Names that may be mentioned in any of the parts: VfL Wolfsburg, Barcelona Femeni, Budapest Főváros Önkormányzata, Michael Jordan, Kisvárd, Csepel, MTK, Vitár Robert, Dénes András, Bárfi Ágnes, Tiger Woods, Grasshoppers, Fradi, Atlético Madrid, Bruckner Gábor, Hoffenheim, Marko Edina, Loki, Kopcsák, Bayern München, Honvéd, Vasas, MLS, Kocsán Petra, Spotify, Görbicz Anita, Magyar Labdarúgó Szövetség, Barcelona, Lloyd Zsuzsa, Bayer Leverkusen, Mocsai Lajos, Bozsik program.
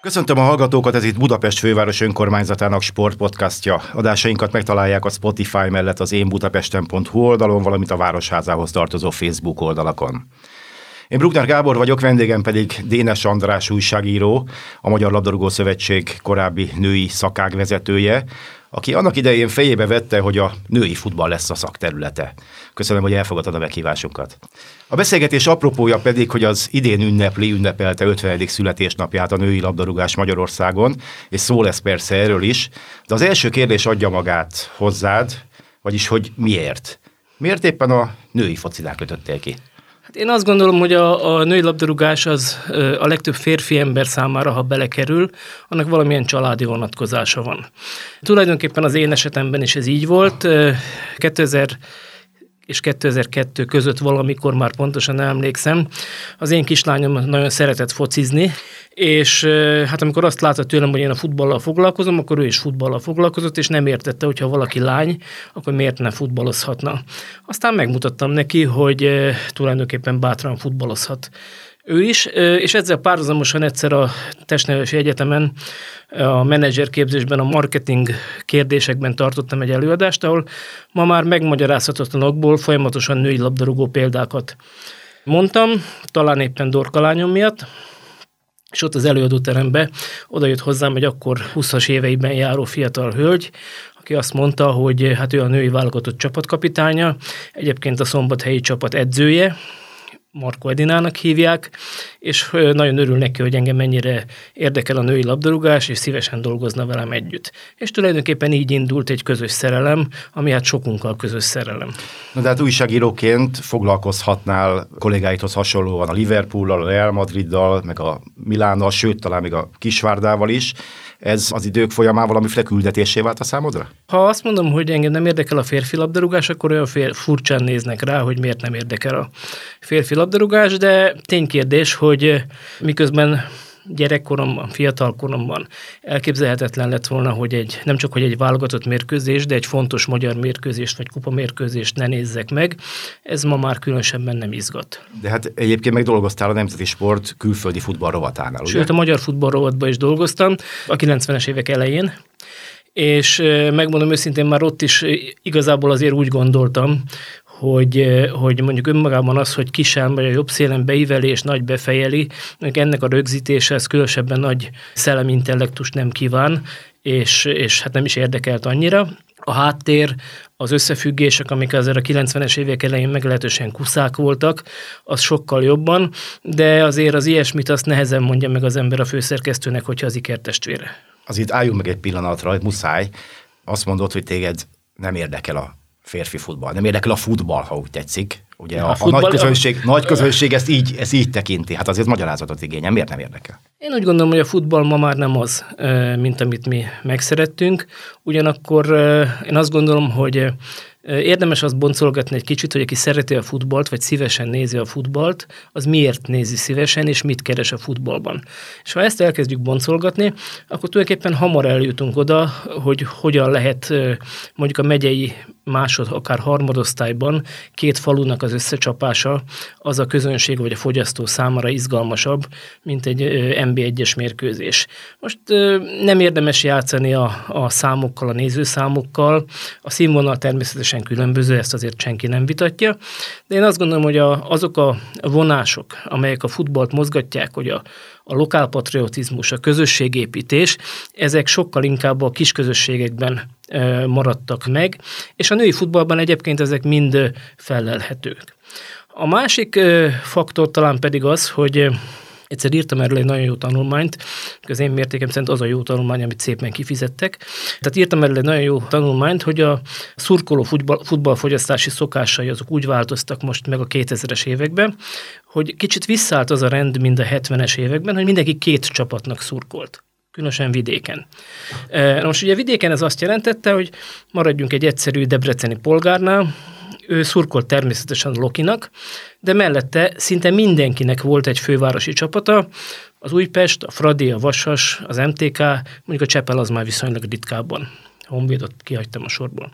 Köszöntöm a hallgatókat, ez itt Budapest Főváros Önkormányzatának sportpodcastja. Adásainkat megtalálják a Spotify mellett az enbudapesten.hu oldalon, valamint a Városházához tartozó Facebook oldalakon. Én Bruckner Gábor vagyok, vendégem pedig Dénes András újságíró, a Magyar Labdarúgó Szövetség korábbi női szakág vezetője, aki annak idején fejébe vette, hogy a női futball lesz a szakterülete. Köszönöm, hogy elfogadtad a meghívásunkat. A beszélgetés apropója pedig, hogy az idén ünnepelte 50. születésnapját a női labdarúgás Magyarországon, és szó lesz persze erről is, de az első kérdés adja magát hozzád, vagyis hogy miért? Miért éppen a női focinál kötöttél ki? Én azt gondolom, hogy a női labdarúgás az a legtöbb férfi ember számára, ha belekerül, annak valamilyen családi vonatkozása van. Tulajdonképpen az én esetemben is ez így volt. 2000 és 2002 között valamikor, már pontosan emlékszem, az én kislányom nagyon szeretett focizni, és hát amikor azt látta tőlem, hogy én a futballal foglalkozom, akkor ő is futballal foglalkozott, és nem értette, hogyha valaki lány, akkor miért ne futballozhatna. Aztán megmutattam neki, hogy tulajdonképpen bátran futballozhat ő is, és ezzel párhuzamosan egyszer a Testnevelési Egyetemen a menedzserképzésben, a marketing kérdésekben tartottam egy előadást, ahol ma már megmagyarázhatatlanokból folyamatosan női labdarúgó példákat mondtam, talán éppen dorkalányom miatt, és ott az előadóterembe odajött hozzám egy akkor 20-as éveiben járó fiatal hölgy, aki azt mondta, hogy hát ő a női válogatott csapatkapitánya, egyébként a szombathelyi csapat edzője, Marko Edinának hívják, és nagyon örül neki, hogy engem mennyire érdekel a női labdarúgás, és szívesen dolgozna velem együtt. És tulajdonképpen így indult egy közös szerelem, ami hát sokunkkal közös szerelem. Na de hát újságíróként foglalkozhatnál kollégáithoz hasonlóan a Liverpoollal, a Real Madriddal, meg a Milánnal, sőt talán még a Kisvárdával is. Ez az idők folyamán valamiféle küldetésé vált a számodra? Ha azt mondom, hogy engem nem érdekel a férfi labdarúgás, akkor olyan furcsán néznek rá, hogy miért nem érdekel a férfi labdarúgás, de ténykérdés, hogy miközben gyerekkoromban, fiatalkoromban elképzelhetetlen lett volna, hogy nem csak egy válogatott mérkőzés, de egy fontos magyar mérkőzést vagy kupamérkőzést ne nézzek meg. Ez ma már különösebben nem izgat. De hát egyébként megdolgoztál a Nemzeti Sport külföldi futball rovatánál, ugye? Sőt, a magyar futball rovatban is dolgoztam a 90-es évek elején, és megmondom őszintén, már ott is igazából azért úgy gondoltam, hogy mondjuk önmagában az, hogy kisán vagy a jobb szélen beíveli és nagy befejeli, ennek a rögzítése, ez különösebben nagy szellemi intellektust nem kíván, és hát nem is érdekelt annyira. A háttér, az összefüggések, amik azért a 90-es évek elején meglehetősen kuszák voltak, az sokkal jobban, de azért az ilyesmit azt nehezen mondja meg az ember a főszerkesztőnek, hogyha az ikertestvére. Azért álljunk meg egy pillanatra, hogy muszáj. Azt mondod, hogy téged nem érdekel a férfi futball. Nem érdekel a futball, ha úgy tetszik. Ugye a nagy közönség ezt így tekinti. Hát azért magyarázatot igényel. Miért nem érdekel? Én úgy gondolom, hogy a futball ma már nem az, mint amit mi megszerettünk. Ugyanakkor én azt gondolom, hogy érdemes azt boncolgatni egy kicsit, hogy aki szereti a futballt, vagy szívesen nézi a futballt, az miért nézi szívesen, és mit keres a futballban. És ha ezt elkezdjük boncolgatni, akkor tulajdonképpen hamar eljutunk oda, hogy hogyan lehet mondjuk a megyei másod, akár harmadosztályban két falunak az összecsapása az a közönség vagy a fogyasztó számára izgalmasabb, mint egy NB1-es mérkőzés. Most nem érdemes játszani a számokkal, a nézőszámokkal, a színvonal természetesen különböző, ezt azért senki nem vitatja, de én azt gondolom, hogy azok a vonások, amelyek a futballt mozgatják, hogy a lokálpatriotizmus, a közösségépítés, ezek sokkal inkább a kisközösségekben maradtak meg, és a női futballban egyébként ezek mind fellelhetők. A másik faktor talán pedig az, hogy Egyszer írtam erről egy nagyon jó tanulmányt, az én mértékem szerint az a jó tanulmány, amit szépen kifizettek. Tehát írtam erről egy nagyon jó tanulmányt, hogy a szurkoló futballfogyasztási szokásai azok úgy változtak most meg a 2000-es években, hogy kicsit visszaállt az a rend, mint a 70-es években, hogy mindenki két csapatnak szurkolt. Különösen vidéken. Most ugye vidéken ez azt jelentette, hogy maradjunk egy egyszerű debreceni polgárnál, ő szurkolt természetesen Lokinak, de mellette szinte mindenkinek volt egy fővárosi csapata, az Újpest, a Fradi, a Vasas, az MTK, mondjuk a Csepel az már viszonylag ritkábban. Honvédot kihagytam a sorból.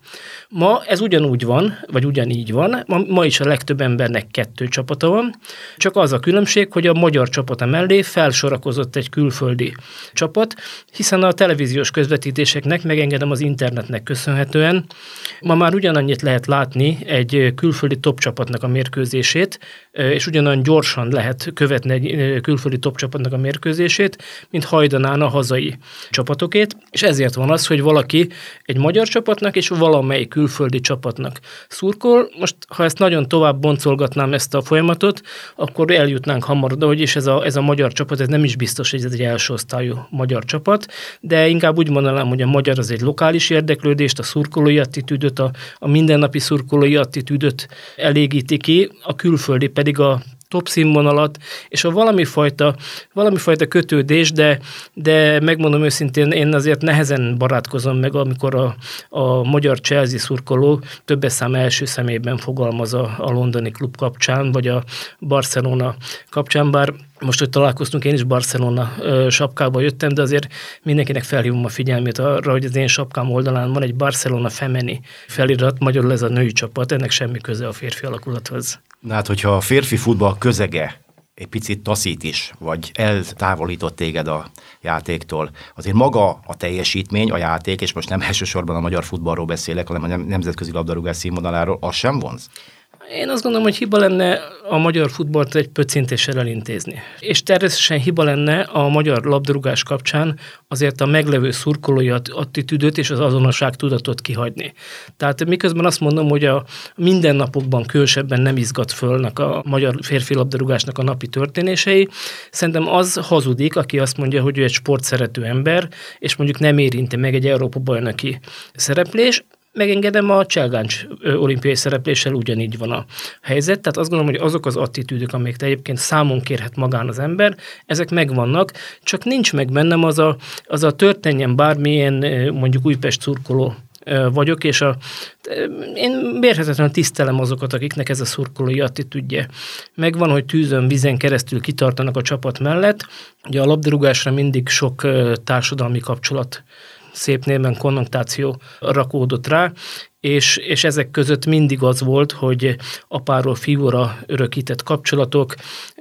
Ma ez ugyanúgy van, vagy ugyanígy van, ma is a legtöbb embernek kettő csapata van, csak az a különbség, hogy a magyar csapata mellé felsorakozott egy külföldi csapat, hiszen a televíziós közvetítéseknek, megengedem az internetnek köszönhetően, ma már ugyanannyit lehet látni egy külföldi top csapatnak a mérkőzését, és ugyanolyan gyorsan lehet követni egy külföldi top csapatnak a mérkőzését, mint hajdanán a hazai csapatokét, és ezért van az, hogy valaki egy magyar csapatnak és valamelyik külföldi csapatnak szurkol. Most, ha ezt nagyon tovább boncolgatnám ezt a folyamatot, akkor eljutnánk hamar oda, hogy és ez a magyar csapat, ez nem is biztos, hogy ez egy első osztályú magyar csapat, de inkább úgy mondanám, hogy a magyar az egy lokális érdeklődést, a szurkolói attitűdöt, a mindennapi szurkolói attitűdöt elégíti ki, a külföldi pedig a top színvonalat, és a valami fajta kötődés, de megmondom őszintén, én azért nehezen barátkozom meg, amikor a magyar Chelsea szurkoló többes szám első személyben fogalmaz a londoni klub kapcsán, vagy a Barcelona kapcsán, bár most, hogy találkoztunk, én is Barcelona sapkába jöttem, de azért mindenkinek felhívom a figyelmét arra, hogy az én sapkám oldalán van egy Barcelona Femeni felirat, magyarul ez a női csapat, ennek semmi köze a férfi alakulathoz. Na hát, hogyha a férfi futball közege egy picit taszít is, vagy eltávolított téged a játéktól, azért maga a teljesítmény, a játék, és most nem elsősorban a magyar futballról beszélek, hanem a nemzetközi labdarúgás színvonaláról, az sem vonz? Én azt gondolom, hogy hiba lenne a magyar futballt egy pöccintéssel elintézni. És természetesen hiba lenne a magyar labdarúgás kapcsán azért a meglevő szurkolói attitűdöt és az azonosságtudatot kihagyni. Tehát miközben azt mondom, hogy a mindennapokban különösebben nem izgat fölnek a magyar férfi labdarúgásnak a napi történései, szerintem az hazudik, aki azt mondja, hogy ő egy sportszerető ember, és mondjuk nem érinti meg egy Európa-bajnoki szereplés. Megengedem, a cselgáncs olimpiai szerepléssel ugyanígy van a helyzet, tehát azt gondolom, hogy azok az attitűdök, amiket egyébként számon kérhet magán az ember, ezek megvannak, csak nincs meg bennem az a történjen bármilyen mondjuk Újpest szurkoló vagyok, és én mérhetetlenül tisztelem azokat, akiknek ez a szurkolói attitűdje megvan, hogy tűzön, vízen keresztül kitartanak a csapat mellett. Ugye a labdarúgásra mindig sok társadalmi kapcsolat, szép néven konnektáció rakódott rá, és ezek között mindig az volt, hogy apáról fiúra örökített kapcsolatok,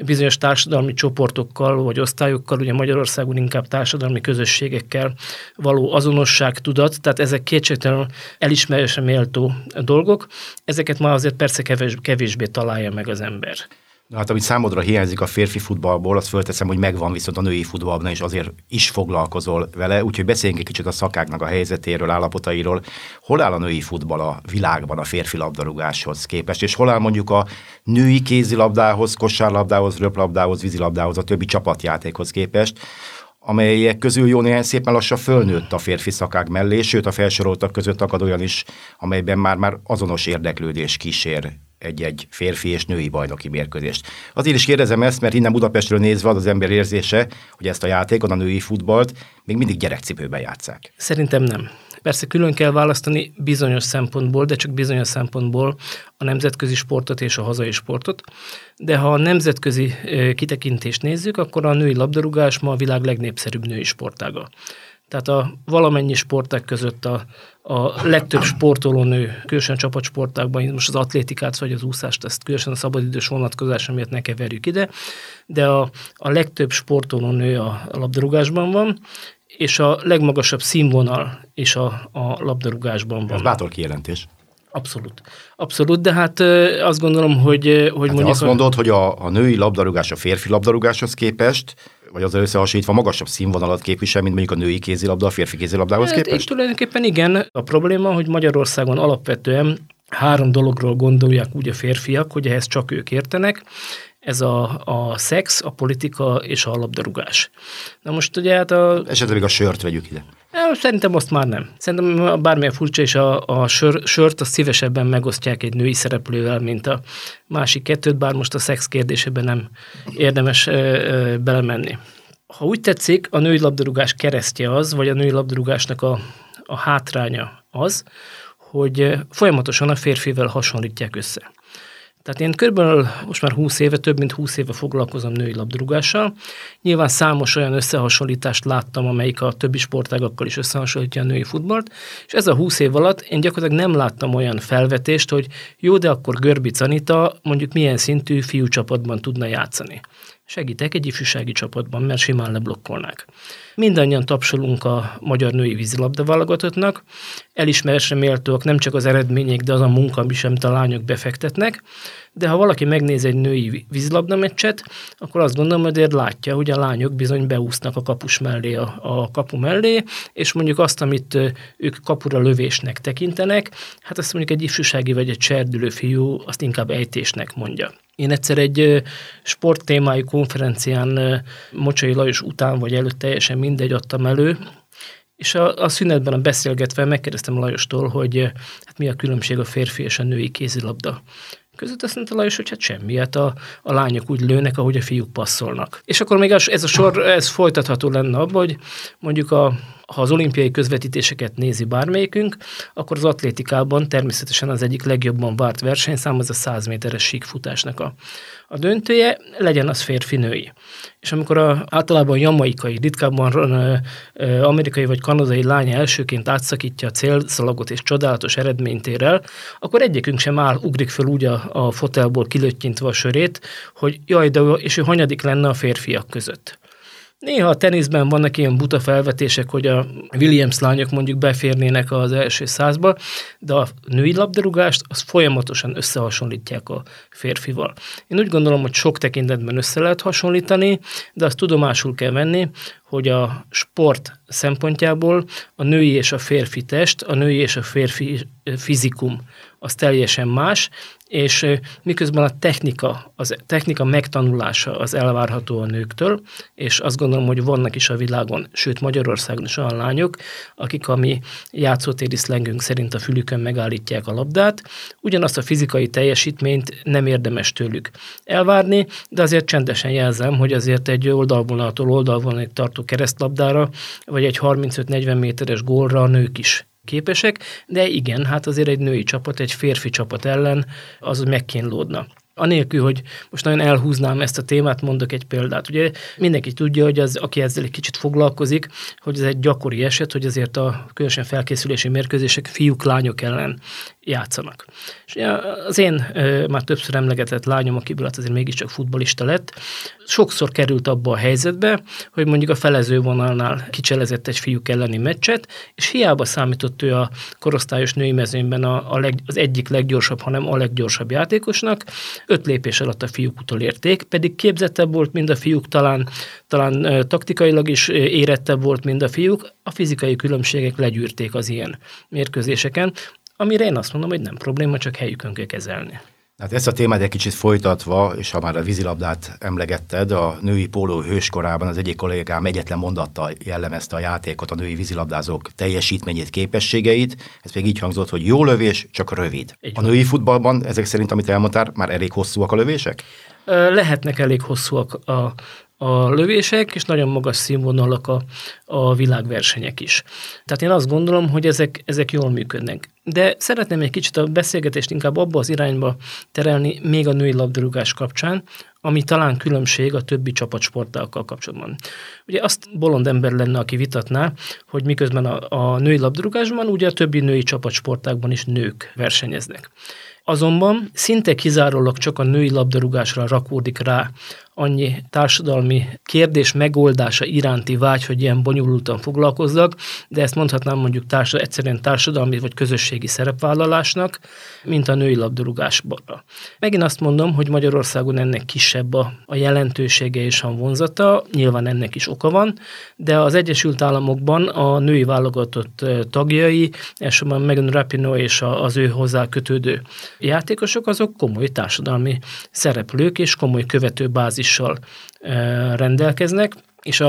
bizonyos társadalmi csoportokkal vagy osztályokkal, ugye Magyarországon inkább társadalmi közösségekkel való azonosságtudat, tehát ezek kétségtelenül elismerésre méltó dolgok, ezeket már azért persze kevésbé találja meg az ember. Hát amit számodra hiányzik a férfi futballból, azt fölteszem, hogy megvan viszont a női futballban, és azért is foglalkozol vele, úgyhogy beszéljünk egy kicsit a szakáknak a helyzetéről, állapotairól. Hol áll a női futball a világban a férfi labdarúgáshoz képest, és hol áll mondjuk a női kézilabdához, kosárlabdához, röplabdához, vízilabdához, a többi csapatjátékhoz képest, amelyek közül jó néhány szépen lassan fölnőtt a férfi szakák mellé, sőt a felsoroltak között akad olyan is, amelyben már azonos érdeklődés kísér egy-egy férfi és női bajnoki mérkőzést. Azért is kérdezem ezt, mert innen Budapestről nézve az ember érzése, hogy ezt a játékon, a női futballt még mindig gyerekcipőben játsszák. Szerintem nem. Persze külön kell választani bizonyos szempontból, de csak bizonyos szempontból a nemzetközi sportot és a hazai sportot. De ha a nemzetközi kitekintést nézzük, akkor a női labdarúgás ma a világ legnépszerűbb női sportága. Tehát a valamennyi sporták között a legtöbb sportolónő, különösen csapatsportákban, most az atlétikát vagy az úszást, ezt különösen a szabadidős vonatkozás miatt ne keverjük ide, de a legtöbb sportolónő a labdarúgásban van, és a legmagasabb színvonal is a labdarúgásban van. Ez bátor kijelentés. Abszolút. Abszolút, de hát azt gondolom, hogy hát mondjuk... Azt mondod, hogy a női labdarúgás a férfi labdarúgáshoz képest, vagy azzal összehasonlítva magasabb színvonalat képvisel, mint mondjuk a női kézilabda a férfi kézilabdához képest? Tulajdonképpen igen. A probléma, hogy Magyarországon alapvetően három dologról gondolják úgy a férfiak, hogy ehhez csak ők értenek. ez a szex, a politika és a labdarúgás. Na most ugye hát esetleg a sört vegyük ide. Szerintem azt már nem. Szerintem bármilyen furcsa, és a sört azt szívesebben megosztják egy női szereplővel, mint a másik kettőt, bár most a szex kérdésében nem érdemes belemenni. Ha úgy tetszik, a női labdarúgás keresztje az, vagy a női labdarúgásnak a hátránya az, hogy folyamatosan a férfivel hasonlítják össze. Tehát én körülbelül most már 20 éve, több mint 20 éve foglalkozom női labdarúgással. Nyilván számos olyan összehasonlítást láttam, amelyik a többi sportágakkal is összehasonlítja a női futballt, és ez a 20 év alatt én gyakorlatilag nem láttam olyan felvetést, hogy jó, de akkor Görbicz Anita mondjuk milyen szintű fiúcsapatban tudna játszani. Segítek egy ifjúsági csapatban, mert simán leblokkolnák. Mindannyian tapsolunk a magyar női vízilabda válogatottnak, elismerésre méltóak nem csak az eredmények, de az a munka, amit a lányok befektetnek, de ha valaki megnéz egy női vízilabda meccset, akkor azt gondolom, hogy látja, hogy a lányok bizony beúsznak a kapus mellé, a kapu mellé, és mondjuk azt, amit ők kapura lövésnek tekintenek, hát azt mondjuk egy ifjúsági vagy egy cserdülő fiú azt inkább ejtésnek mondja. Én egyszer egy sporttémájú konferencián Mocsai Lajos után vagy előtt, teljesen mindegy, adtam elő, és a szünetben beszélgetve megkérdeztem Lajostól, hogy hát mi a különbség a férfi és a női kézilabda között. Azt mondta Lajos, hogy hát semmi, hát a lányok úgy lőnek, ahogy a fiúk passzolnak. És akkor még ez a sor, ez folytatható lenne abban, hogy mondjuk ha az olimpiai közvetítéseket nézi bármelyikünk, akkor az atlétikában természetesen az egyik legjobban várt versenyszám az a 100 méteres síkfutásnak a döntője, legyen az férfi-női. És amikor általában jamaikai, ritkábban amerikai vagy kanadai lánya elsőként átszakítja a célszalagot és csodálatos eredményt ér el, akkor egyikünk sem ugrik fel úgy a fotelból kilöttyintve a sörét, hogy jaj, de és ő hanyadik lenne a férfiak között. Néha a teniszben vannak ilyen buta felvetések, hogy a Williams lányok mondjuk beférnének az első 100-ba, de a női labdarúgást azt folyamatosan összehasonlítják a férfival. Én úgy gondolom, hogy sok tekintetben össze lehet hasonlítani, de azt tudomásul kell venni, hogy a sport szempontjából a női és a férfi test, a női és a férfi fizikum az teljesen más, és miközben a technika megtanulása az elvárható a nőktől, és azt gondolom, hogy vannak is a világon, sőt Magyarországon is olyan lányok, akik a mi játszótéri szlengünk szerint a fülükön megállítják a labdát, ugyanazt a fizikai teljesítményt nem érdemes tőlük elvárni, de azért csendesen jelzem, hogy azért egy oldalvonaltól oldalvonalig tartó keresztlabdára, vagy egy 35-40 méteres gólra a nők is képesek, de igen, hát azért egy női csapat, egy férfi csapat ellen az megkínlódna. Anélkül, hogy most nagyon elhúznám ezt a témát, mondok egy példát. Ugye mindenki tudja, hogy aki ezzel egy kicsit foglalkozik, hogy ez egy gyakori eset, hogy azért a különösen felkészülési mérkőzések fiúk-lányok ellen játszanak. És az én már többször emlegetett lányom, akiből hát azért mégiscsak futballista lett, sokszor került abba a helyzetbe, hogy mondjuk a felezővonalnál kicselezett egy fiúk elleni meccset, és hiába számított ő a korosztályos női mezőnyben az egyik leggyorsabb, hanem a leggyorsabb játékosnak, 5 lépés alatt a fiúk utolérték, pedig képzettebb volt, mind a fiúk, talán taktikailag is érettebb volt, mind a fiúk, a fizikai különbségek legyűrték az ilyen mérkőzéseken, amire én azt mondom, hogy nem probléma, csak helyükön kell kezelni. Hát ezt a témát egy kicsit folytatva, és ha már a vízilabdát emlegetted, a női póló hőskorában az egyik kollégám egyetlen mondattal jellemezte a játékot, a női vízilabdázók teljesítményét, képességeit, ez pedig így hangzott, hogy jó lövés, csak rövid. A női futballban ezek szerint, amit elmondtál, már elég hosszúak a lövések? Lehetnek elég hosszúak a lövések, és nagyon magas színvonalak a világversenyek is. Tehát én azt gondolom, hogy ezek jól működnek. De szeretném egy kicsit a beszélgetést inkább abba az irányba terelni, még a női labdarúgás kapcsán, ami talán különbség a többi csapatsportákkal kapcsolatban. Ugye azt bolond ember lenne, aki vitatná, hogy miközben a női labdarúgásban, ugye a többi női csapatsportákban is nők versenyeznek. Azonban szinte kizárólag csak a női labdarúgásra rakódik rá annyi társadalmi kérdés megoldása iránti vágy, hogy ilyen bonyolultan foglalkozzak, de ezt mondhatnám mondjuk egyszerűen társadalmi vagy közösségi szerepvállalásnak, mint a női labdarúgásban. Megint azt mondom, hogy Magyarországon ennek kisebb a jelentősége és a vonzata, nyilván ennek is oka van, de az Egyesült Államokban a női válogatott tagjai, elsősorban Megan Rapinoe és az ő hozzá kötődő játékosok, azok komoly társadalmi szereplők és komoly követőbázissal rendelkeznek. És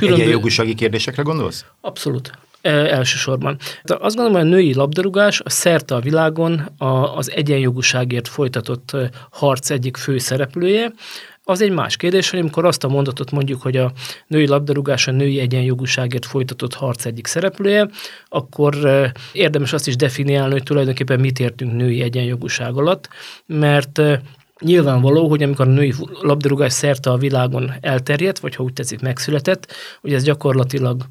egyenjogúsági kérdésekre gondolsz? Abszolút. Elsősorban. De azt gondolom, hogy a női labdarúgás a szerte a világon az egyenjogúságért folytatott harc egyik fő szereplője. Az egy más kérdés, hogy amikor azt a mondatot mondjuk, hogy a női labdarúgás a női egyenjogúságért folytatott harc egyik szereplője, akkor érdemes azt is definiálni, hogy tulajdonképpen mit értünk női egyenjogúság alatt, mert nyilvánvaló, hogy amikor a női labdarúgás szerte a világon elterjedt, vagy ha úgy tetszik megszületett, hogy ez gyakorlatilag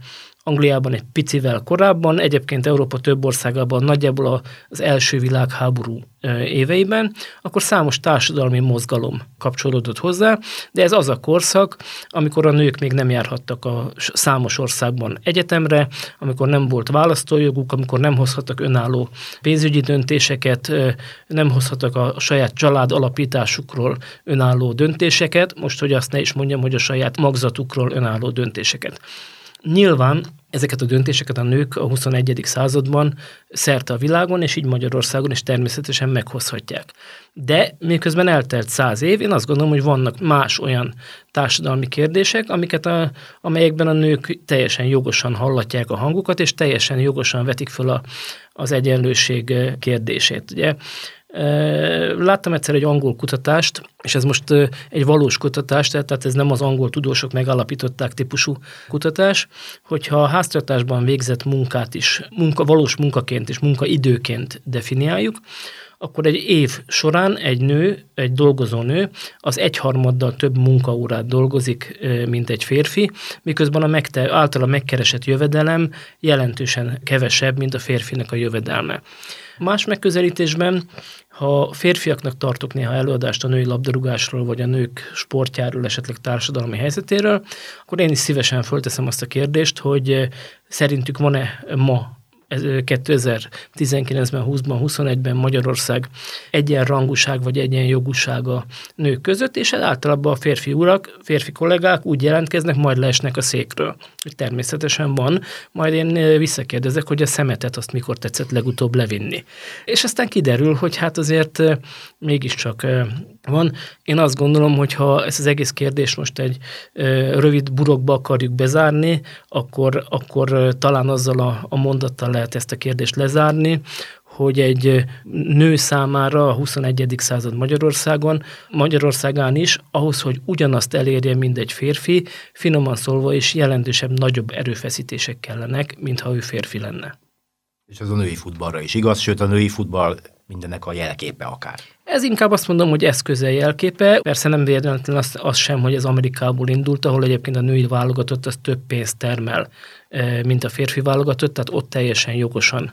Angliában egy picivel korábban, egyébként Európa több országában nagyjából az első világháború éveiben, akkor számos társadalmi mozgalom kapcsolódott hozzá, de ez az a korszak, amikor a nők még nem járhattak a számos országban egyetemre, amikor nem volt választójoguk, amikor nem hozhattak önálló pénzügyi döntéseket, nem hozhattak a saját család alapításukról önálló döntéseket, most hogy azt ne is mondjam, hogy a saját magzatukról önálló döntéseket. Nyilván ezeket a döntéseket a nők a 21. században szerte a világon, és így Magyarországon is természetesen meghozhatják. De miközben eltelt 100 év, én azt gondolom, hogy vannak más olyan társadalmi kérdések, amelyekben a nők teljesen jogosan hallatják a hangukat, és teljesen jogosan vetik föl az egyenlőség kérdését, ugye? Láttam egyszer egy angol kutatást, és ez most egy valós kutatás, tehát ez nem az angol tudósok megállapították típusú kutatás, hogyha a háztartásban végzett munkát is, valós munkaként és munkaidőként definiáljuk, akkor egy év során egy dolgozó nő az 1/3 több munkaórát dolgozik, mint egy férfi, miközben a általa megkeresett jövedelem jelentősen kevesebb, mint a férfinek a jövedelme. Más megközelítésben, ha férfiaknak tartok néha előadást a női labdarúgásról, vagy a nők sportjáról, esetleg társadalmi helyzetéről, akkor én is szívesen fölteszem azt a kérdést, hogy szerintük van-e ma 2019-ben, 20-ban, 21-ben Magyarország egyenrangúság vagy egyenjogúsága nők között, és általában a férfi kollégák úgy jelentkeznek, majd leesnek a székről. Természetesen van, majd én visszakérdezek, hogy a szemetet azt mikor tetszett legutóbb levinni. És aztán kiderül, hogy hát azért mégiscsak van. Én azt gondolom, hogy ha ezt az egész kérdést most egy rövid burokba akarjuk bezárni, akkor talán azzal a mondattal lehet ezt a kérdést lezárni, hogy egy nő számára a 21. század Magyarországán is, ahhoz, hogy ugyanazt elérje, mint egy férfi, finoman szólva is jelentősebb, nagyobb erőfeszítések kellenek, mintha ő férfi lenne. És ez a női futballra is igaz, sőt a női futball mindennek a jelképe akár. Ez inkább azt mondom, hogy eszköze jelképe. Persze nem véletlen az sem, hogy ez Amerikából indult, ahol egyébként a női válogatott az több pénzt termel, mint a férfi válogatott, tehát ott teljesen jogosan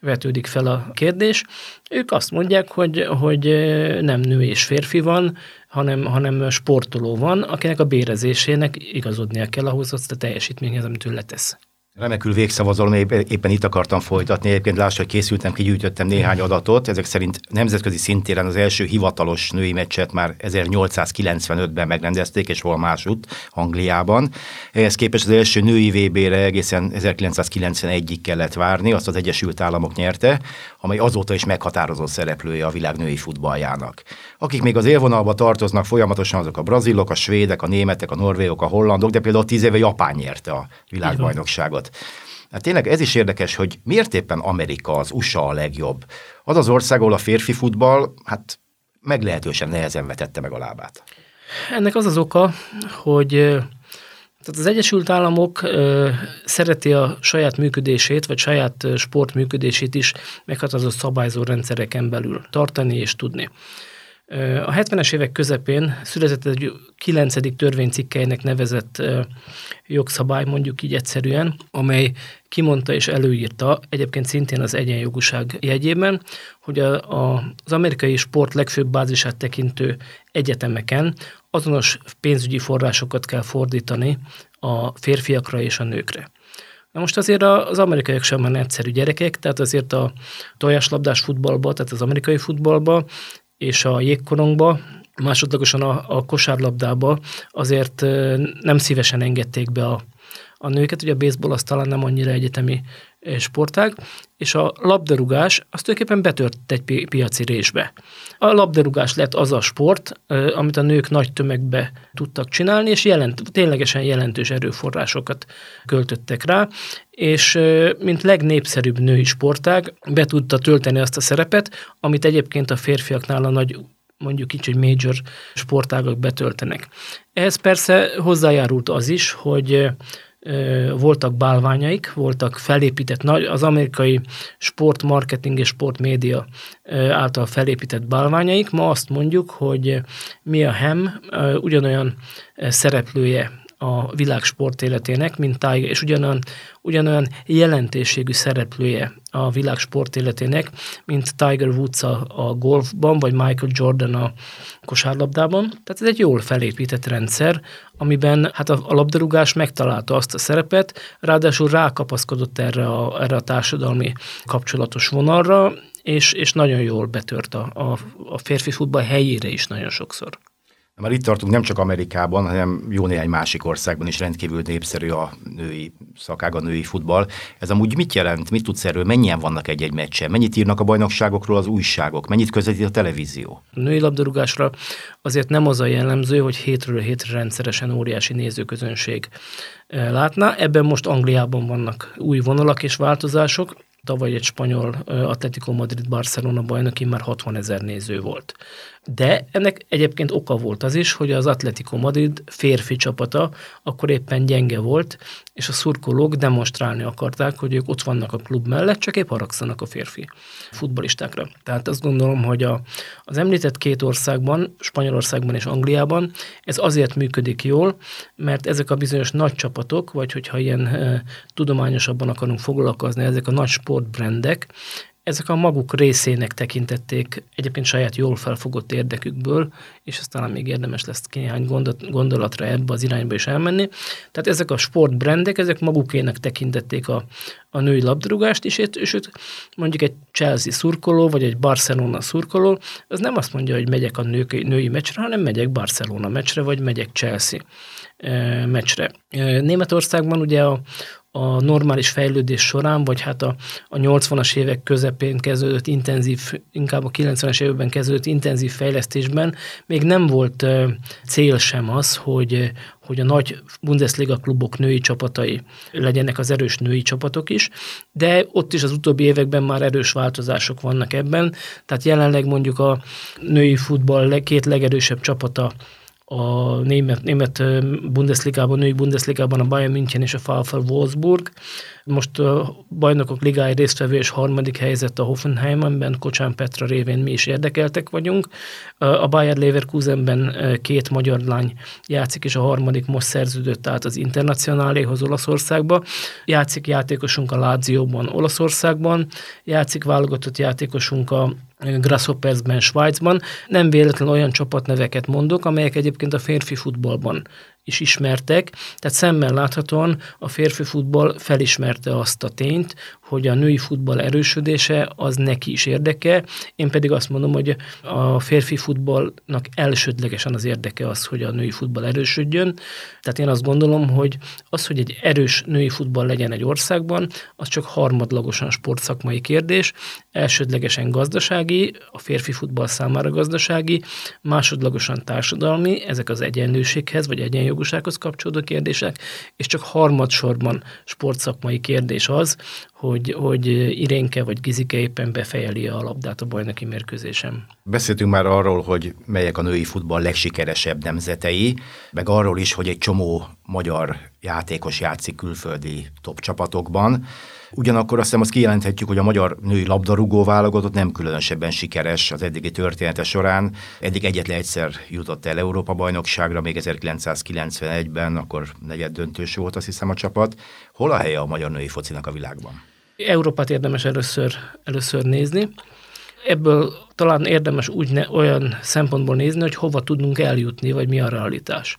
vetődik fel a kérdés. Ők azt mondják, hogy nem nő és férfi van, hanem sportoló van, akinek a bérezésének igazodnia kell ahhoz, azt a teljesítményhez, amit ő letesz. Remekül végszavazolom, éppen itt akartam folytatni. Egyébként láss, hogy készültem, kigyűjtöttem néhány adatot. Ezek szerint nemzetközi szintéren az első hivatalos női meccset már 1895-ben megrendezték, és hol másút, Angliában. Ehhez képest az első női VB-re egészen 1991-ig kellett várni, azt az Egyesült Államok nyerte, amely azóta is meghatározó szereplője a világ női futballjának. Akik még az élvonalba tartoznak folyamatosan, azok a brazilok, a svédek, a németek, a norvégok, a hollandok, de például 10 éve Japán nyerte a világbajnokságot. Hát tényleg ez is érdekes, hogy miért éppen Amerika, az USA a legjobb. Az az ország, ahol a férfi futball, hát meglehetősen nehezen vetette meg a lábát. Ennek az az oka, hogy az Egyesült Államok szereti a saját működését, vagy saját sportműködését is meghatározott szabályzó rendszereken belül tartani és tudni. A 70-es évek közepén született egy 9. törvénycikkeinek nevezett jogszabály, mondjuk így egyszerűen, amely kimondta és előírta, egyébként szintén az egyenjogúság jegyében, hogy az amerikai sport legfőbb bázisát tekintő egyetemeken azonos pénzügyi forrásokat kell fordítani a férfiakra és a nőkre. Na most azért az amerikaiak sem már egyszerű gyerekek, tehát azért a tojáslabdás futballba, tehát az amerikai futballba és a jégkorongba, másodlagosan a kosárlabdába azért nem szívesen engedték be a nőket, ugye a baseball az talán nem annyira egyetemi sportág, és a labdarúgás az tulajdonképpen betört egy piaci résbe. A labdarúgás lett az a sport, amit a nők nagy tömegbe tudtak csinálni, és ténylegesen jelentős erőforrásokat költöttek rá, és mint legnépszerűbb női sportág be tudta tölteni azt a szerepet, amit egyébként a férfiaknál a nagy, mondjuk így, hogy major sportágak betöltenek. Ehhez persze hozzájárult az is, hogy voltak bálványaik, voltak felépített, az amerikai sportmarketing és sportmédia által felépített bálványaik. Ma azt mondjuk, hogy Mia Hamm ugyanolyan szereplője a világ sportéletének, mint Tiger, és ugyanolyan jelentőségű szereplője a világ sportéletének, mint Tiger Woods a golfban, vagy Michael Jordan a kosárlabdában. Tehát ez egy jól felépített rendszer, amiben hát a labdarúgás megtalálta azt a szerepet, ráadásul rákapaszkodott erre a társadalmi kapcsolatos vonalra, és nagyon jól betört a férfi futball helyére is nagyon sokszor. Már itt tartunk, nem csak Amerikában, hanem jó néhány másik országban is rendkívül népszerű a női szakág, a női futball. Ez amúgy mit jelent, mit tudsz erről, mennyien vannak egy-egy meccsen, mennyit írnak a bajnokságokról az újságok, mennyit közvetít a televízió? A női labdarúgásra azért nem az a jellemző, hogy hétről hétre rendszeresen óriási nézőközönség látná. Ebben most Angliában vannak új vonalak és változások. Tavaly egy spanyol Atlético Madrid Barcelona bajnokin már 60 000 néző volt. De ennek egyébként oka volt az is, hogy az Atlético Madrid férfi csapata akkor éppen gyenge volt, és a szurkolók demonstrálni akarták, hogy ők ott vannak a klub mellett, csak épp haragszanak a férfi futballistákra. Tehát azt gondolom, hogy az említett két országban, Spanyolországban és Angliában ez azért működik jól, mert ezek a bizonyos nagy csapatok, vagy hogyha ilyen tudományosabban akarunk foglalkozni, ezek a nagy sportbrendek, ezek a maguk részének tekintették egyébként saját jól felfogott érdekükből, és aztán talán még érdemes lesz néhány gondolatra ebbe az irányba is elmenni. Tehát ezek a sportbrendek, ezek magukének tekintették a női labdarúgást is, és mondjuk egy Chelsea szurkoló, vagy egy Barcelona szurkoló, az nem azt mondja, hogy megyek a női meccsre, hanem megyek Barcelona meccsre, vagy megyek Chelsea meccsre. Németországban ugye a normális fejlődés során, vagy hát a 80-as évek közepén kezdődött intenzív, inkább a 90-es években kezdődött intenzív fejlesztésben még nem volt cél sem az, hogy a nagy Bundesliga klubok női csapatai legyenek az erős női csapatok is, de ott is az utóbbi években már erős változások vannak ebben, tehát jelenleg mondjuk a női futball két legerősebb csapata a német Bundesligában, női Bundesligában a Bayern München és a VfL Wolfsburg. Most a Bajnokok Ligája résztvevő és harmadik helyzet a Hoffenheimben, Kocsán Petra révén mi is érdekeltek vagyunk. A Bayer Leverkusenben két magyar lány játszik, és a harmadik most szerződött át az Internacionáléhoz Olaszországba. Játszik játékosunk a Lázióban, Olaszországban, játszik válogatott játékosunk a Grasshoppersben, Svájcban. Nem véletlen olyan csapatneveket mondok, amelyek egyébként a férfi futballban is ismertek, tehát szemmel láthatóan a férfi futball felismerte azt a tényt, hogy a női futball erősödése az neki is érdeke, én pedig azt mondom, hogy a férfi futballnak elsődlegesen az érdeke az, hogy a női futball erősödjön, tehát én azt gondolom, hogy az, hogy egy erős női futball legyen egy országban, az csak harmadlagosan sportszakmai kérdés, elsődlegesen gazdasági, a férfi futball számára gazdasági, másodlagosan társadalmi, ezek az egyenlőséghez, vagy egyenjogúsághoz kapcsolódó kérdések, és csak harmadsorban sportszakmai kérdés az, hogy Irénke vagy Gizike éppen befejeli a labdát a bajnoki mérkőzésen. Beszéltünk már arról, hogy melyek a női futball legsikeresebb nemzetei, meg arról is, hogy egy csomó magyar játékos játszik külföldi top csapatokban. Ugyanakkor azt hiszem, azt kijelenthetjük, hogy a magyar női labdarúgó válogatott nem különösebben sikeres az eddigi története során. Eddig egyetlen egyszer jutott el Európa-bajnokságra, még 1991-ben, akkor negyeddöntős volt azt hiszem a csapat. Hol a helye a magyar női focinak a világban? Európát érdemes először nézni. ebből talán érdemes olyan szempontból nézni, hogy hova tudunk eljutni, vagy mi a realitás.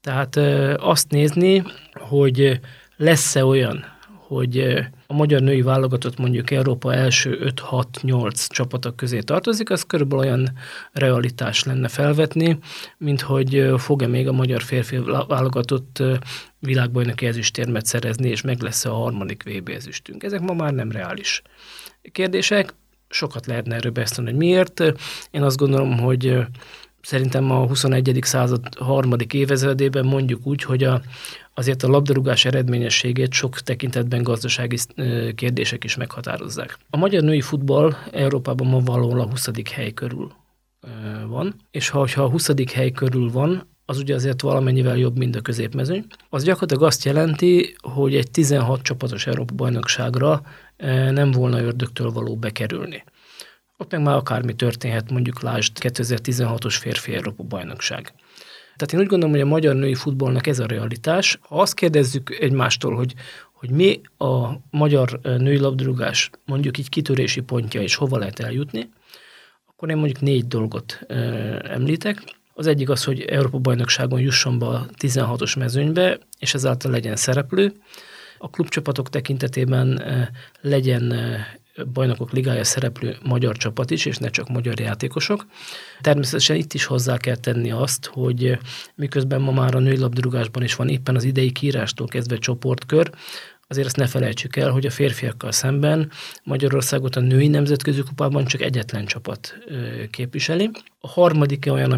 Tehát azt nézni, hogy lesz-e olyan, hogy a magyar női válogatott mondjuk Európa első 5-6-8 csapatok közé tartozik, az körülbelül olyan realitás lenne felvetni, mint hogy fog-e még a magyar férfi válogatott világbajnoki ezüstérmet szerezni, és meg lesz a harmadik VB ezüstünk. Ezek ma már nem reális kérdések, sokat lehetne erről beszélni, hogy miért. Én azt gondolom, hogy szerintem a 21. század harmadik évezredében mondjuk úgy, hogy azért a labdarúgás eredményességét sok tekintetben gazdasági kérdések is meghatározzák. A magyar női futball Európában ma valahol a 20. hely körül van, és ha a 20. hely körül van, az ugye azért valamennyivel jobb, mint a középmezőny. Az gyakorlatilag azt jelenti, hogy egy 16 csapatos Európa-bajnokságra nem volna ördögtől való bekerülni. Ott meg már akármi történhet, mondjuk lásd 2016-os férfi Európa-bajnokság. Tehát én úgy gondolom, hogy a magyar női futballnak ez a realitás. Ha azt kérdezzük egymástól, hogy mi a magyar női labdarúgás mondjuk így kitörési pontja, és hova lehet eljutni, akkor én mondjuk 4 dolgot említek. Az egyik az, hogy Európa-bajnokságon jusson be a 16-os mezőnybe, és ezáltal legyen szereplő. A klubcsapatok tekintetében legyen bajnokok ligája szereplő magyar csapat is, és ne csak magyar játékosok. Természetesen itt is hozzá kell tenni azt, hogy miközben ma már a női labdarúgásban is van éppen az idei kiírástól kezdve csoportkör, azért ezt ne felejtsük el, hogy a férfiakkal szemben Magyarországot a női nemzetközi kupában csak egyetlen csapat képviseli. A harmadik olyan,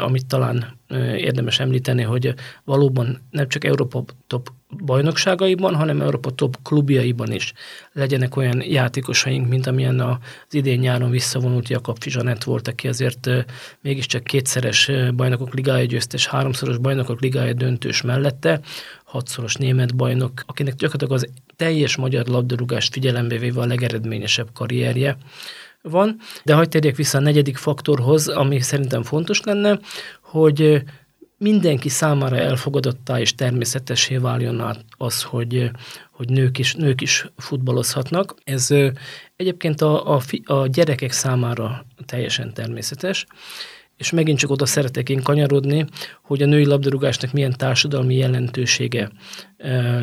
amit talán érdemes említeni, hogy valóban nem csak Európa top bajnokságaiban, hanem Európa top klubjaiban is legyenek olyan játékosaink, mint amilyen az idén nyáron visszavonult Jakab Zsanett volt, aki azért mégiscsak kétszeres bajnokok ligája győztes, háromszoros bajnokok ligája döntős mellette, 6-szoros német bajnok, akinek gyakorlatilag az teljes magyar labdarúgást figyelembe véve a legeredményesebb karrierje van. De hadd térjek vissza a negyedik faktorhoz, ami szerintem fontos lenne, hogy mindenki számára elfogadottá és természetessé váljon át az, hogy nők is futballozhatnak. Ez egyébként a gyerekek számára teljesen természetes, és megint csak oda szeretek én kanyarodni, hogy a női labdarúgásnak milyen társadalmi jelentősége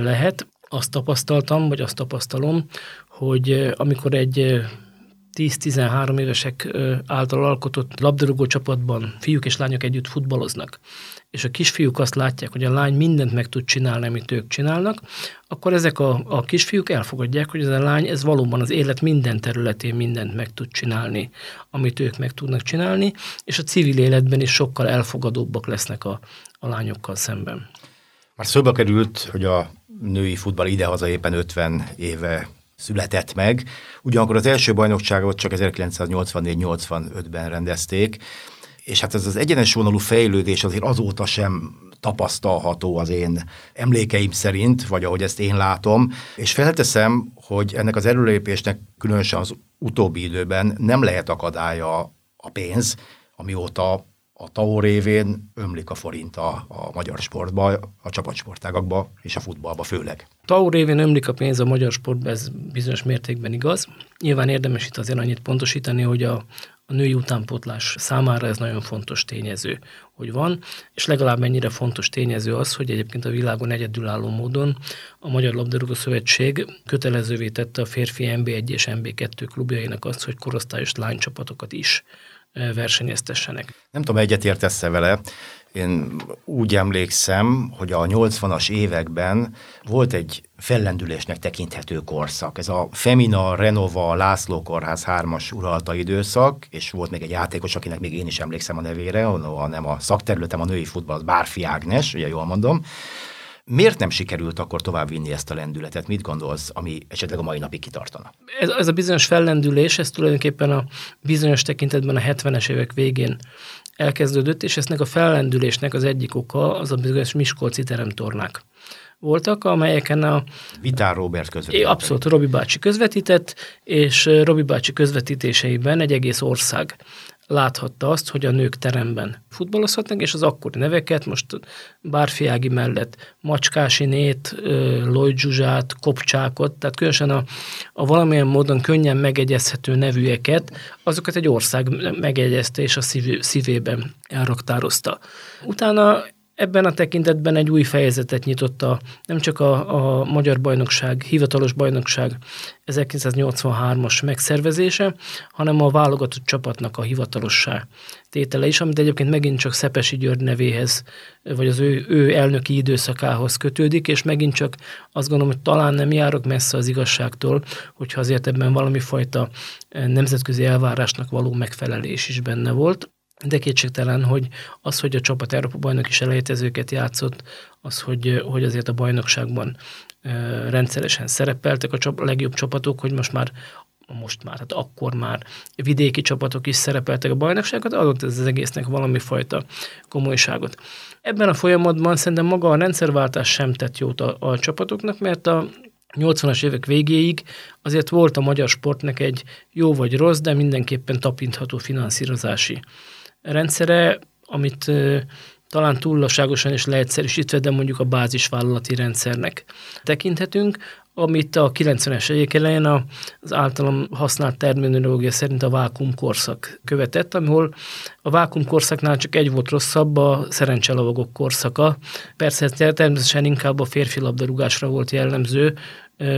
lehet. Azt tapasztaltam, vagy azt tapasztalom, hogy amikor egy 10-13 évesek által alkotott labdarúgó csapatban fiúk és lányok együtt futballoznak, és a kisfiúk azt látják, hogy a lány mindent meg tud csinálni, amit ők csinálnak, akkor ezek a kisfiúk elfogadják, hogy ez a lány, ez valóban az élet minden területén mindent meg tud csinálni, amit ők meg tudnak csinálni, és a civil életben is sokkal elfogadóbbak lesznek a lányokkal szemben. Már szóba került, hogy a női futball idehaza éppen 50 éve született meg. Ugyanakkor az első bajnokságot csak 1984-85-ben rendezték, és hát ez az egyenes vonalú fejlődés azért azóta sem tapasztalható az én emlékeim szerint, vagy ahogy ezt én látom, és felteszem, hogy ennek az előlépésnek különösen az utóbbi időben nem lehet akadálya a pénz, amióta a TAO révén ömlik a forint a magyar sportba, a csapatsportágakba és a futballba főleg. TAO révén ömlik a pénz a magyar sportba, ez bizonyos mértékben igaz. Nyilván érdemes itt azért annyit pontosítani, hogy a női utánpótlás számára ez nagyon fontos tényező, hogy van, és legalább ennyire fontos tényező az, hogy egyébként a világon egyedülálló módon a Magyar Labdarúgó Szövetség kötelezővé tette a férfi NB1 és NB2 klubjainak azt, hogy korosztályos lánycsapatokat is versenyeztessenek. Nem tudom, egyetértesz-e vele. Én úgy emlékszem, hogy a 80-as években volt egy fellendülésnek tekinthető korszak. Ez a Femina, Renova, László Kórház 3-as uralta időszak, és volt még egy játékos, akinek még én is emlékszem a nevére, hanem a szakterületem a női futball, Bárfi Ágnes, ugye jól mondom. Miért nem sikerült akkor továbbvinni ezt a lendületet? Mit gondolsz, ami esetleg a mai napig kitartana? Ez a bizonyos fellendülés, ez tulajdonképpen a bizonyos tekintetben a 70-es évek végén elkezdődött, és eznek a fellendülésnek az egyik oka az a bizonyos miskolci teremtornák, voltak, amelyeken a... Vitár Robert közvetített. Abszolút, Robi bácsi közvetített, és Robi bácsi közvetítéseiben egy egész ország láthatta azt, hogy a nők teremben futballozhatnak, és az akkori neveket, most Bárfi Ági mellett Macskásinét, Lloyd Zsuzsát, Kopcsákot, tehát különösen a valamilyen módon könnyen megegyezhető nevűeket, azokat egy ország megegyezte, és a szívében elraktározta. Utána ebben a tekintetben egy új fejezetet nyitotta nem csak a Magyar Bajnokság, hivatalos bajnokság 1983-as megszervezése, hanem a válogatott csapatnak a hivatalossá tétele is, amit egyébként megint csak Szepesi György nevéhez, vagy az ő elnöki időszakához kötődik, és megint csak azt gondolom, hogy talán nem járok messze az igazságtól, hogyha azért ebben valami fajta nemzetközi elvárásnak való megfelelés is benne volt. De kétségtelen, hogy az, hogy a csapat Európa-bajnoki selejtezőket játszott, az, hogy azért a bajnokságban rendszeresen szerepeltek a legjobb csapatok, hogy most már, hát akkor már vidéki csapatok is szerepeltek a bajnokságot, adott ez az egésznek valami fajta komolyságot. Ebben a folyamatban szerintem maga a rendszerváltás sem tett jót a csapatoknak, mert a 80-as évek végéig azért volt a magyar sportnak egy jó vagy rossz, de mindenképpen tapintható finanszírozási rendszere, amit talán túlságosan is leegyszerűsítve, de mondjuk a bázisvállalati rendszernek tekinthetünk, amit a 90-es évek elején az általam használt terminológia szerint a vákuumkorszak követett, amihol a vákuumkorszaknál csak egy volt rosszabb, a szerencselovagok korszaka. Persze természetesen inkább a férfi labdarúgásra volt jellemző,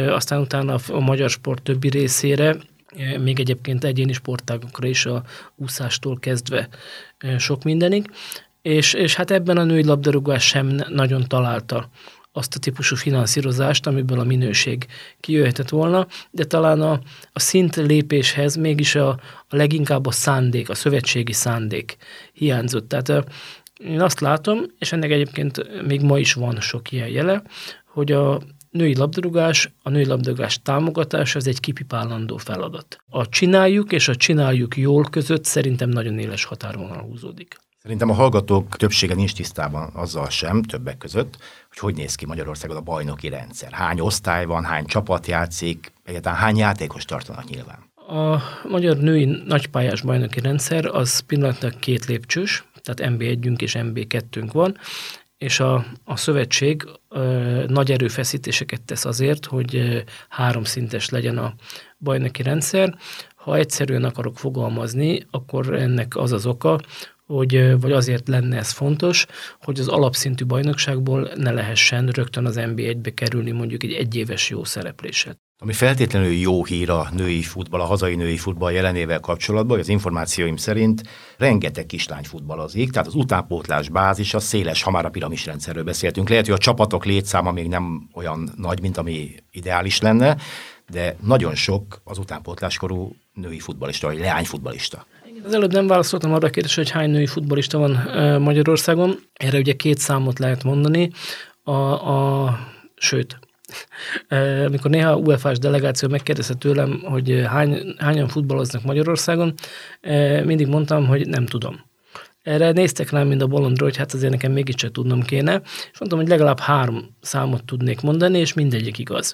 aztán utána a magyar sport többi részére, még egyébként egyéni sportágokra is, a úszástól kezdve sok mindenig, és hát ebben a női labdarúgás sem nagyon találta azt a típusú finanszírozást, amiből a minőség kijöhetett volna, de talán a szint lépéshez mégis a leginkább a szándék, a szövetségi szándék hiányzott. Tehát én azt látom, és ennek egyébként még ma is van sok ilyen jele, hogy a női labdarúgás támogatása az egy kipipálandó feladat. A csináljuk és a csináljuk jól között szerintem nagyon éles határvonal húzódik. Szerintem a hallgatók többsége nincs tisztában azzal sem, többek között, hogy néz ki Magyarországon a bajnoki rendszer. Hány osztály van, hány csapat játszik, egyáltalán hány játékos tartanak nyilván? A magyar női nagypályás bajnoki rendszer az pillanatnyilag két lépcsős, tehát NB1-ünk és NB2-ünk van, és a szövetség nagy erőfeszítéseket tesz azért, hogy háromszintes legyen a bajnoki rendszer. Ha egyszerűen akarok fogalmazni, akkor ennek az az oka, vagy azért lenne ez fontos, hogy az alapszintű bajnokságból ne lehessen rögtön az NB1-be kerülni mondjuk egy egyéves jó szerepléset. Ami feltétlenül jó hír a női futball, a hazai női futball jelenével kapcsolatban, hogy az információim szerint rengeteg kislány futballozik, tehát az utánpótlás bázisa széles, ha már a piramis rendszerről beszéltünk. Lehet, hogy a csapatok létszáma még nem olyan nagy, mint ami ideális lenne, de nagyon sok az utánpótláskorú női futballista, vagy leányfutballista. Az előbb nem válaszoltam arra a kérdésre, hogy hány női futballista van Magyarországon. Erre ugye két számot lehet mondani. Sőt, amikor néha UEFA-s delegáció megkérdezte tőlem, hogy hányan futballoznak Magyarországon, mindig mondtam, hogy nem tudom. Erre néztek rám mind a bolondra, hogy hát azért nekem mégiscsak tudnom kéne, és mondtam, hogy legalább 3 számot tudnék mondani, és mindegyik igaz.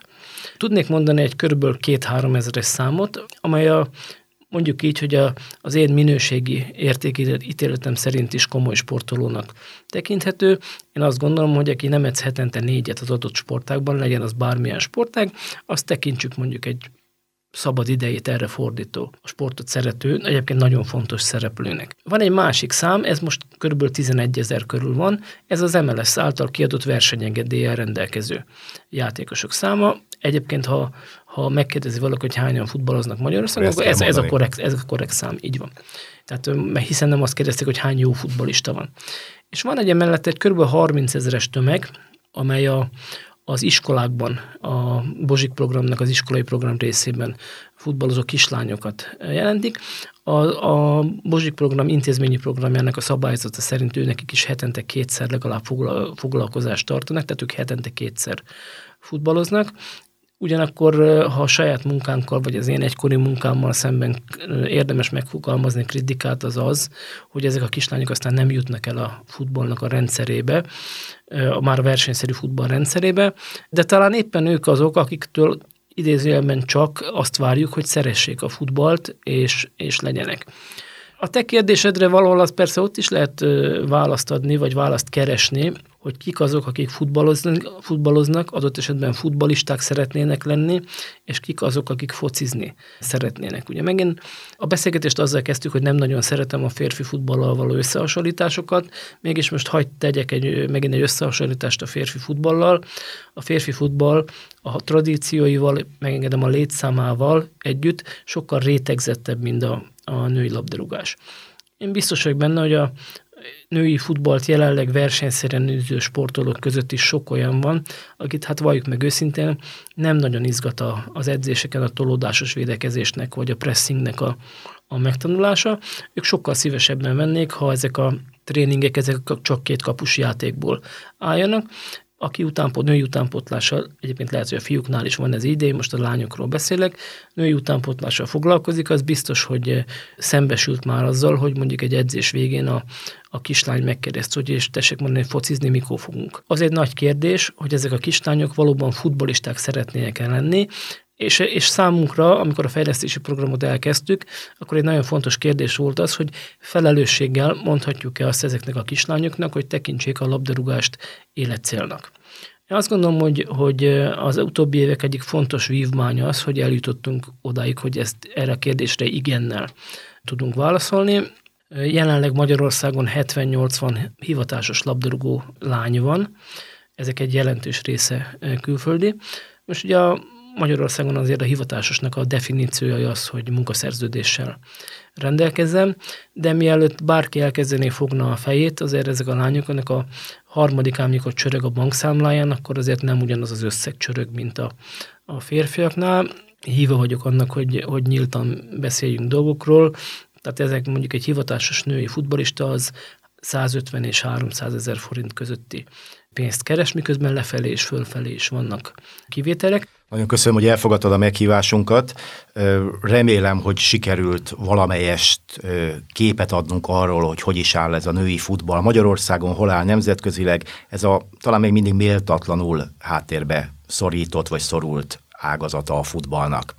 Tudnék mondani egy körülbelül 2000-3000-es számot, amely mondjuk így, hogy az én minőségi értékítéletem szerint is komoly sportolónak tekinthető. Én azt gondolom, hogy aki nem edz hetente 4-et az adott sportágban, legyen az bármilyen sportág, azt tekintsük mondjuk egy szabad idejét erre fordító, a sportot szerető, egyébként nagyon fontos szereplőnek. Van egy másik szám, ez most kb. 11 000 körül van, ez az MLS által kiadott versenyengedéllyel rendelkező játékosok száma. Egyébként, ha megkérdezi valaki, hogy hányan futballoznak Magyarországon, akkor ez a korrekt szám, így van. Tehát, hiszen nem azt kérdezték, hogy hány jó futballista van. És van egy emellett egy kb. 30 000-es tömeg, amely az iskolákban, a Bozsik programnak az iskolai program részében futballozó kislányokat jelentik. A Bozsik program intézményi programjának a szabályzata szerint őnekik is hetente 2-szer legalább foglalkozást tartanak, tehát ők hetente 2-szer futballoznak. Ugyanakkor, ha a saját munkánkkal, vagy az én egykori munkámmal szemben érdemes megfogalmazni kritikát, az az, hogy ezek a kislányok aztán nem jutnak el a futballnak a rendszerébe, már a versenyszerű futball rendszerébe, de talán éppen ők azok, akiktől idézőjelben csak azt várjuk, hogy szeressék a futballt, és legyenek. A te kérdésedre valahol az persze ott is lehet választ adni, vagy választ keresni, hogy kik azok, akik futballoznak, adott esetben futballisták szeretnének lenni, és kik azok, akik focizni szeretnének. Ugye megint a beszélgetést azzal kezdtük, hogy nem nagyon szeretem a férfi futballal való összehasonlításokat, mégis most hagyd tegyek megint egy összehasonlítást a férfi futballal. A férfi futball a tradícióival, megengedem a létszámával együtt sokkal rétegzettebb, mint a női labdarúgás. Én biztos vagyok benne, hogy a női futballt jelenleg versenyszerűen űző sportolók között is sok olyan van, akit hát valljuk meg őszintén, nem nagyon izgat az edzéseken a tolódásos védekezésnek vagy a pressingnek a megtanulása. Ők sokkal szívesebben vennék, ha ezek a tréningek ezek csak két kapus játékból álljanak, aki női utánpótlással, egyébként lehet, hogy a fiúknál is van ez így, most a lányokról beszélek, női utánpótlással foglalkozik, az biztos, hogy szembesült már azzal, hogy mondjuk egy edzés végén a kislány megkérdezte, hogy és tessék mondani, hogy focizni mikor fogunk. Az egy nagy kérdés, hogy ezek a kislányok valóban futballisták szeretnének lenni, és számunkra, amikor a fejlesztési programot elkezdtük, akkor egy nagyon fontos kérdés volt az, hogy felelősséggel mondhatjuk-e azt ezeknek a kislányoknak, hogy tekintsék a labdarúgást életcélnak. Én azt gondolom, hogy az utóbbi évek egyik fontos vívmánya az, hogy eljutottunk odáig, hogy erre a kérdésre igennel tudunk válaszolni. Jelenleg Magyarországon 70-80 hivatásos labdarúgó lány van, ezek egy jelentős része külföldi. Most ugye Magyarországon azért a hivatásosnak a definíciója az, hogy munkaszerződéssel rendelkezzen, de mielőtt bárki elkezdené fogna a fejét, azért ezek a lányoknak a harmadikán, amikor csörög a bankszámláján, akkor azért nem ugyanaz az összeg csörög, mint a férfiaknál. Híve vagyok annak, hogy nyíltan beszéljünk dolgokról, tehát ezek mondjuk egy hivatásos női futballista az 150 és 300 ezer forint közötti pénzt keres, miközben lefelé és fölfelé is vannak kivételek. Nagyon köszönöm, hogy elfogadtad a meghívásunkat. Remélem, hogy sikerült valamelyest képet adnunk arról, hogy hogy is áll ez a női futball Magyarországon, hol áll nemzetközileg. Ez talán még mindig méltatlanul háttérbe szorított vagy szorult ágazata a futballnak.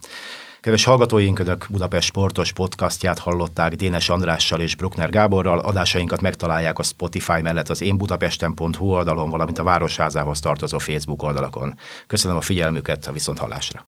Kedves hallgatóink, Önök Budapest Sportos Podcastját hallották Dénes Andrással és Bruckner Gáborral. Adásainkat megtalálják a Spotify mellett az enbudapesten.hu oldalon, valamint a Városházához tartozó Facebook oldalakon. Köszönöm a figyelmüket, a viszonthallásra!